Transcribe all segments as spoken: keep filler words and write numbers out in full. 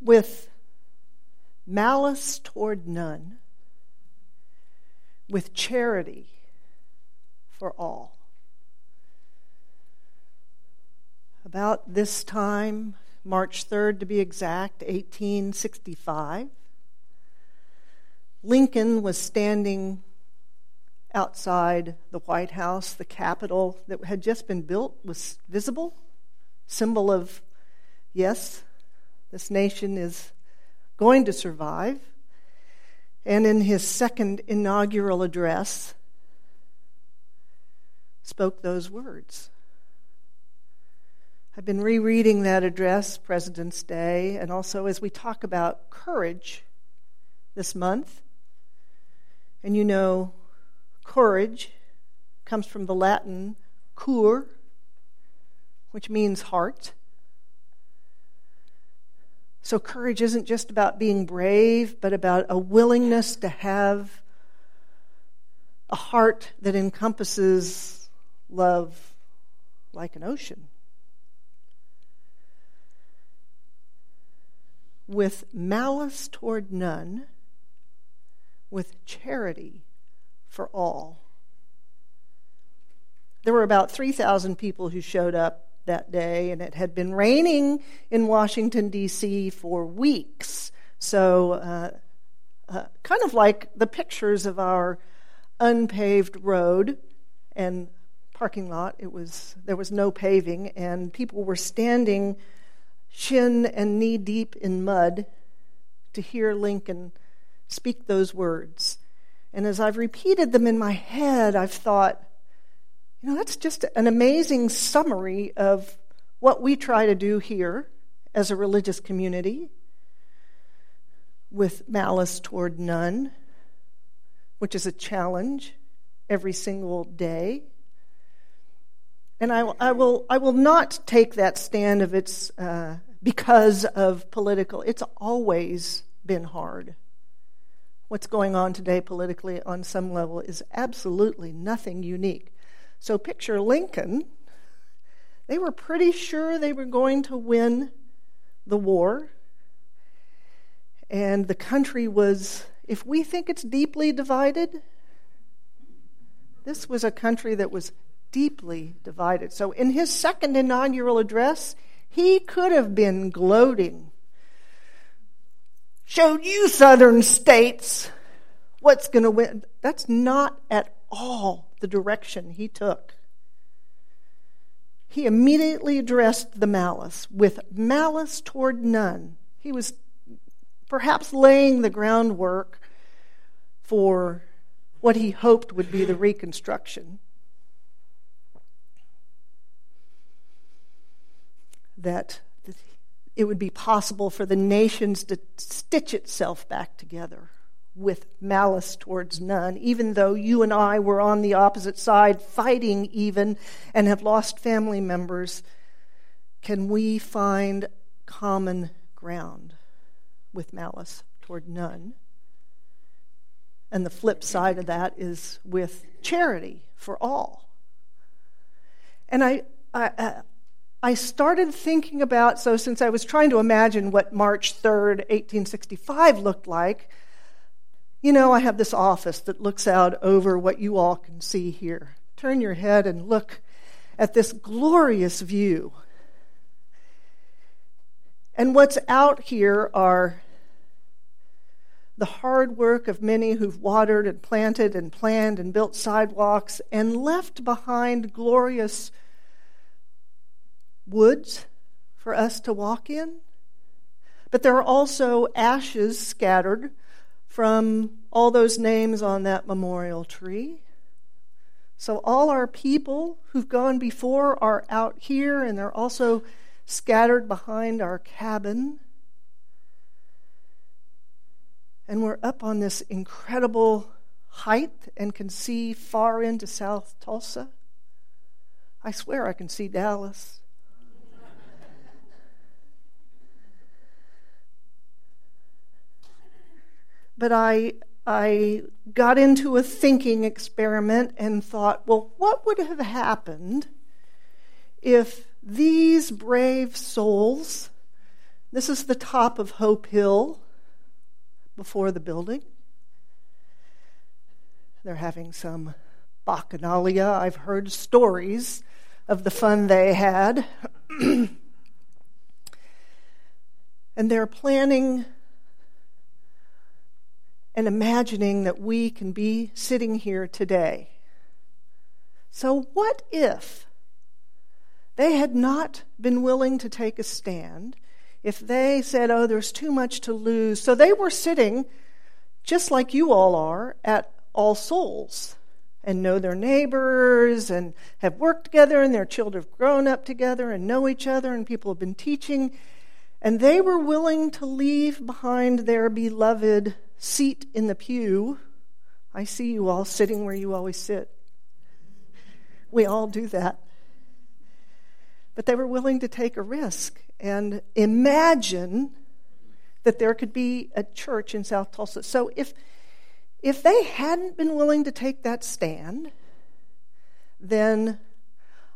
with malice toward none, with charity for all. About this time, March third to be exact, eighteen sixty-five, Lincoln was standing outside the White House. The Capitol that had just been built was visible, symbol of, yes, this nation is going to survive. And in his second inaugural address, spoke those words. I've been rereading that address, President's Day, and also as we talk about courage this month. And you know, courage comes from the Latin cur, which means heart. So courage isn't just about being brave, but about a willingness to have a heart that encompasses love like an ocean. With malice toward none, with charity for all. There were about three thousand people who showed up that day, and it had been raining in Washington, D C for weeks. So uh, uh, kind of like the pictures of our unpaved road and parking lot, it was there was no paving, and people were standing shin and knee deep in mud to hear Lincoln speak those words. And as I've repeated them in my head, I've thought, you know, that's just an amazing summary of what we try to do here as a religious community, with malice toward none, which is a challenge every single day. And I, I will I will not take that stand of it's uh, because of political. It's always been hard. What's going on today politically on some level is absolutely nothing unique. So picture Lincoln. They were pretty sure they were going to win the war. And the country was, if we think it's deeply divided, this was a country that was deeply divided. So in his second inaugural address, he could have been gloating. Showed you southern states what's going to win. That's not at all the direction he took. He immediately addressed the malice. With malice toward none, he was perhaps laying the groundwork for what he hoped would be the Reconstruction that it would be possible for the nations to stitch itself back together with malice towards none, even though you and I were on the opposite side, fighting even, and have lost family members. Can we find common ground with malice toward none? And the flip side of that is with charity for all. And I... I, I I started thinking about, so since I was trying to imagine what March third, eighteen sixty-five looked like, you know, I have this office that looks out over what you all can see here. Turn your head and look at this glorious view. And what's out here are the hard work of many who've watered and planted and planned and built sidewalks and left behind glorious woods for us to walk in. But there are also ashes scattered from all those names on that memorial tree. So all our people who've gone before are out here, and they're also scattered behind our cabin. And we're up on this incredible height and can see far into South Tulsa. I swear I can see Dallas. But I I got into a thinking experiment and thought, well, what would have happened if these brave souls This is the top of Hope Hill before the building. They're having some bacchanalia. I've heard stories of the fun they had. And they're planning and imagining that we can be sitting here today. So what if they had not been willing to take a stand? If they said, oh, there's too much to lose. So they were sitting, just like you all are, at All Souls, and know their neighbors, and have worked together, and their children have grown up together, and know each other, and people have been teaching. And they were willing to leave behind their beloved seat in the pew. I see you all sitting where you always sit. We all do that. But they were willing to take a risk and imagine that there could be a church in South Tulsa. So if if they hadn't been willing to take that stand, then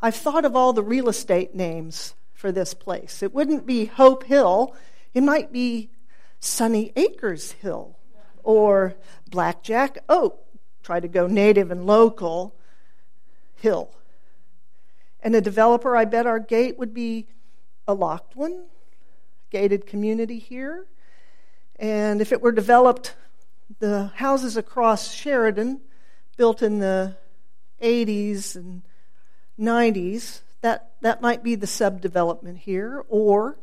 I've thought of all the real estate names for this place. It wouldn't be Hope Hill. It might be Sunny Acres Hill or Blackjack Oak, try to go native and local, Hill. And a developer, I bet our gate would be a locked one, gated community here. And if it were developed, the houses across Sheridan, built in the eighties and nineties, that, that might be the subdevelopment here, or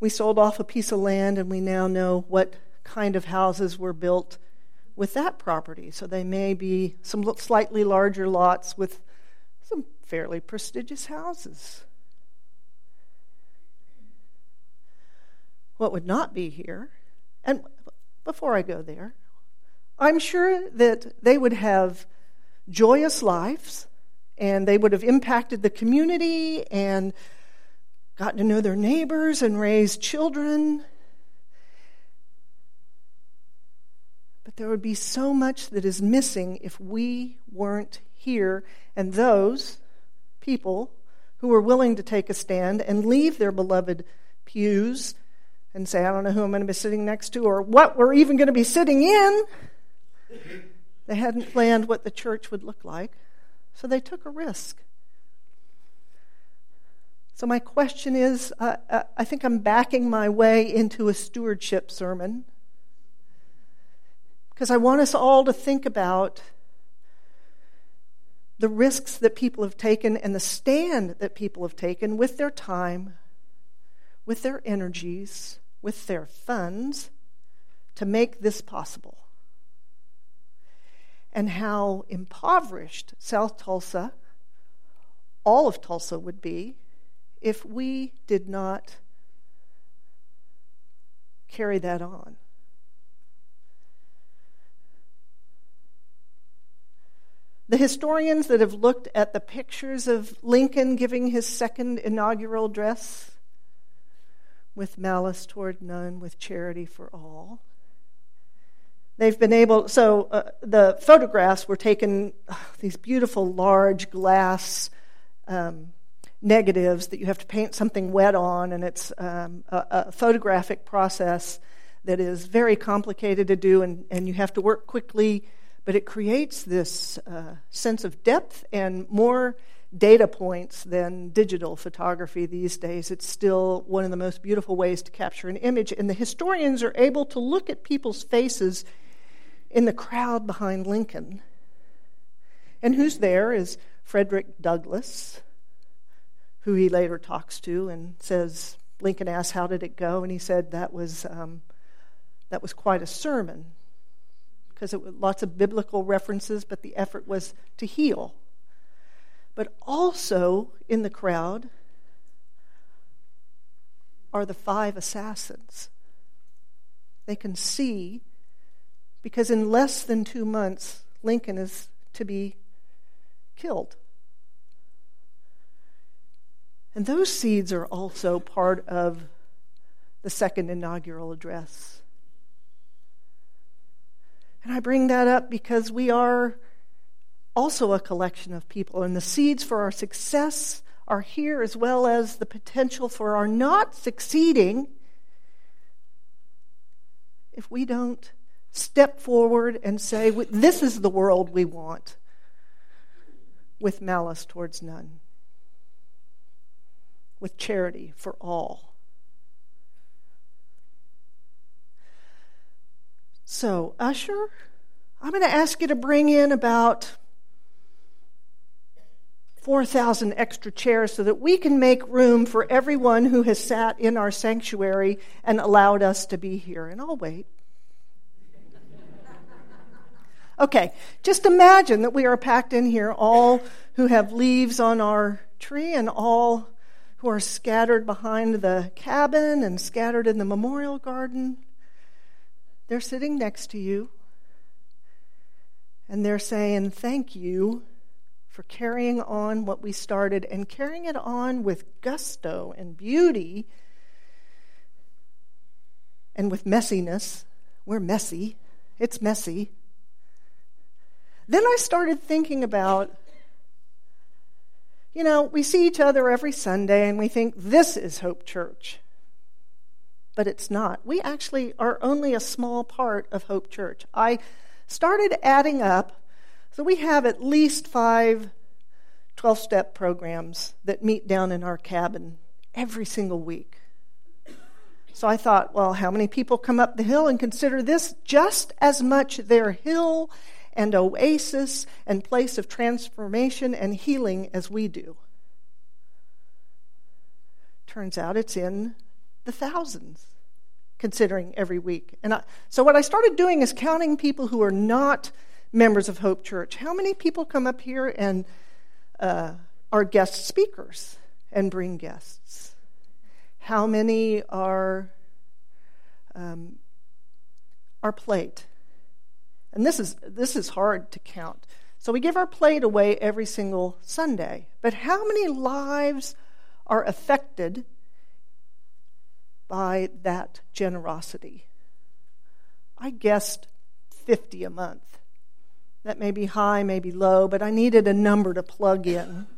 we sold off a piece of land, and we now know what kind of houses were built with that property. So they may be some slightly larger lots with some fairly prestigious houses. What would not be here? And before I go there, I'm sure that they would have joyous lives, and they would have impacted the community, and gotten to know their neighbors and raised children. But there would be so much that is missing if we weren't here. And those people who were willing to take a stand and leave their beloved pews and say, I don't know who I'm going to be sitting next to or what we're even going to be sitting in. They hadn't planned what the church would look like. So they took a risk. So my question is, uh, I think I'm backing my way into a stewardship sermon, because I want us all to think about the risks that people have taken and the stand that people have taken with their time, with their energies, with their funds, to make this possible. And how impoverished South Tulsa, all of Tulsa, would be if we did not carry that on. The historians that have looked at the pictures of Lincoln giving his second inaugural address, with malice toward none, with charity for all, they've been able, so uh, the photographs were taken, uh, these beautiful large glass um negatives that you have to paint something wet on, and it's um, a, a photographic process that is very complicated to do, and, and you have to work quickly, but it creates this uh, sense of depth and more data points than digital photography these days. It's still one of the most beautiful ways to capture an image, and the historians are able to look at people's faces in the crowd behind Lincoln. And who's there is Frederick Douglass, who he later talks to and says, Lincoln asked, how did it go? And he said, that was um, that was quite a sermon, because it was lots of biblical references, but the effort was to heal. But also in the crowd are the five assassins. They can see, because in less than two months, Lincoln is to be killed. And those seeds are also part of the second inaugural address. And I bring that up because we are also a collection of people, and the seeds for our success are here, as well as the potential for our not succeeding if we don't step forward and say, this is the world we want, with malice towards none, with charity for all. So, usher, I'm going to ask you to bring in about four thousand extra chairs so that we can make room for everyone who has sat in our sanctuary and allowed us to be here. And I'll wait. Okay, just imagine that we are packed in here, all who have leaves on our tree and all who are scattered behind the cabin and scattered in the memorial garden. They're sitting next to you, and they're saying, thank you for carrying on what we started and carrying it on with gusto and beauty and with messiness. We're messy. It's messy. Then I started thinking about, you know, we see each other every Sunday and we think, this is Hope Church. But it's not. We actually are only a small part of Hope Church. I started adding up, so we have at least five twelve-step programs that meet down in our cabin every single week. So I thought, well, how many people come up the hill and consider this just as much their hill and oasis and place of transformation and healing as we do? Turns out it's in the thousands, considering every week. And I, so what I started doing is counting people who are not members of Hope Church. How many people come up here and uh, are guest speakers and bring guests? How many are um, our plate? And this is this is hard to count. So we give our plate away every single Sunday. But how many lives are affected by that generosity? I guessed fifty a month. That may be high, maybe low, but I needed a number to plug in.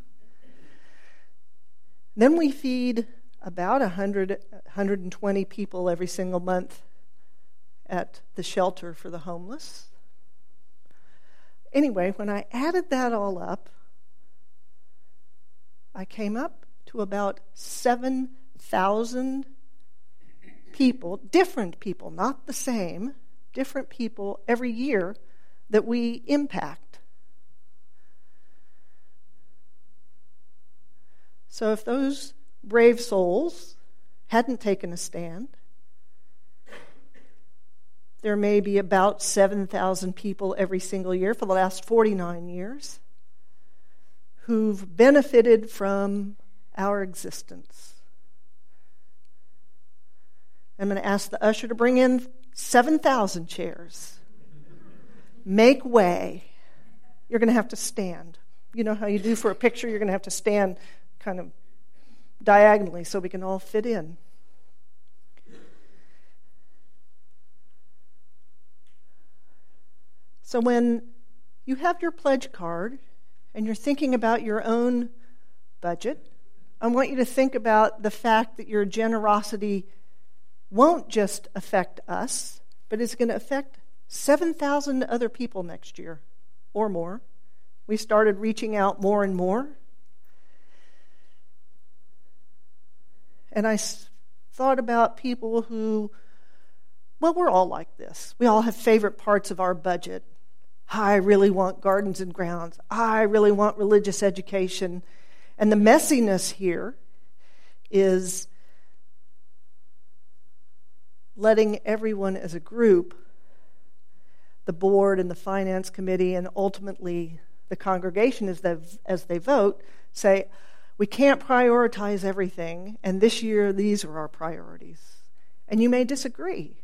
Then we feed about one hundred, one hundred twenty people every single month at the shelter for the homeless. Anyway, when I added that all up, I came up to about seven thousand people, different people, not the same, different people every year that we impact. So if those brave souls hadn't taken a stand, there may be about seven thousand people every single year for the last forty-nine years who've benefited from our existence. I'm going to ask the usher to bring in seven thousand chairs. Make way. You're going to have to stand. You know how you do for a picture? You're going to have to stand kind of diagonally so we can all fit in. So when you have your pledge card and you're thinking about your own budget, I want you to think about the fact that your generosity won't just affect us, but it's going to affect seven thousand other people next year or more. We started reaching out more and more. And I thought about people who, well, we're all like this. We all have favorite parts of our budget. I really want gardens and grounds. I really want religious education. And the messiness here is letting everyone as a group, the board and the finance committee, and ultimately the congregation as they, as they vote, say, we can't prioritize everything, and this year these are our priorities. And you may disagree,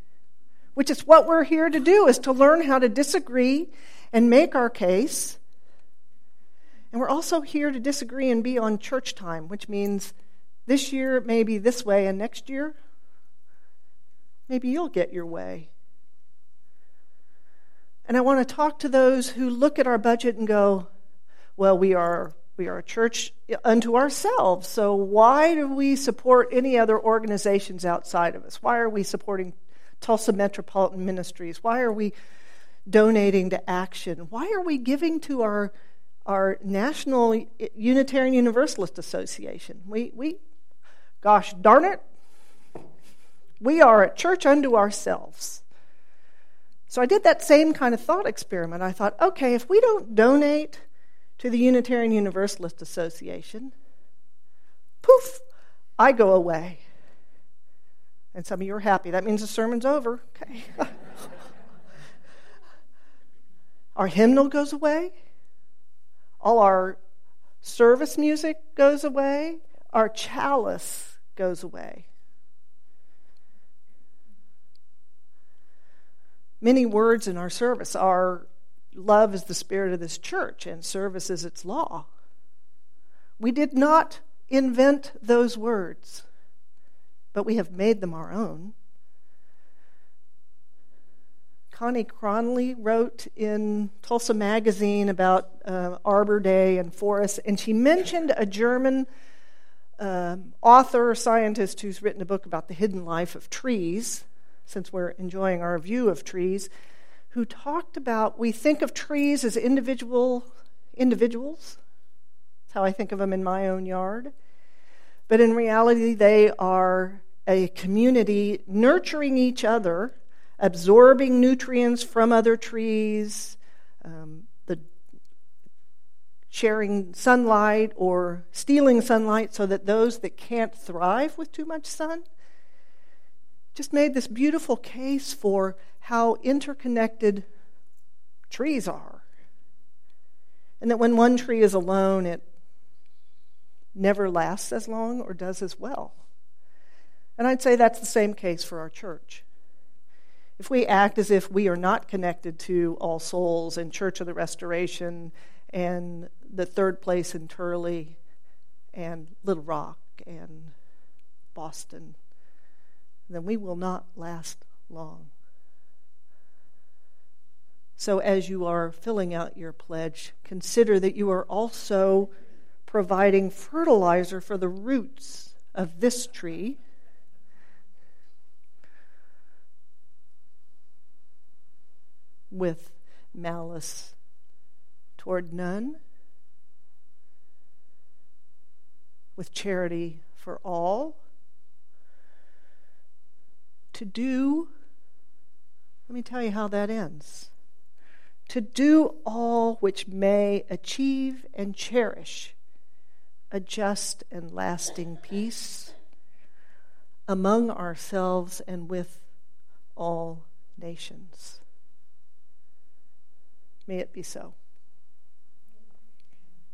which is what we're here to do, is to learn how to disagree and make our case. And we're also here to disagree and be on church time, which means this year it may be this way, and next year maybe you'll get your way. And I want to talk to those who look at our budget and go, well, we are we are a church unto ourselves, so why do we support any other organizations outside of us? Why are we supporting Tulsa Metropolitan Ministries? Why are we donating to Action? Why are we giving to our our National Unitarian Universalist Association? We we, gosh darn it, we are a church unto ourselves. So I did that same kind of thought experiment. I thought, okay, if we don't donate to the Unitarian Universalist Association, poof, I go away. And some of you are happy. That means the sermon's over. Okay. Our hymnal goes away. All our service music goes away. Our chalice goes away. Many words in our service are, love is the spirit of this church, and service is its law. We did not invent those words, but we have made them our own. Connie Cronley wrote in Tulsa Magazine about uh, Arbor Day and forests, and she mentioned a German uh, author, scientist, who's written a book about the hidden life of trees, since we're enjoying our view of trees, who talked about, we think of trees as individual individuals. That's how I think of them in my own yard. But in reality, they are a community nurturing each other, absorbing nutrients from other trees, um, the sharing sunlight or stealing sunlight so that those that can't thrive with too much sun, just made this beautiful case for how interconnected trees are. And that when one tree is alone, it never lasts as long or does as well. And I'd say that's the same case for our church. If we act as if we are not connected to All Souls and Church of the Restoration and the Third Place in Turley and Little Rock and Boston, then we will not last long. So as you are filling out your pledge, consider that you are also providing fertilizer for the roots of this tree. With malice toward none, with charity for all, to do, let me tell you how that ends. To do all which may achieve and cherish a just and lasting peace among ourselves and with all nations. May it be so.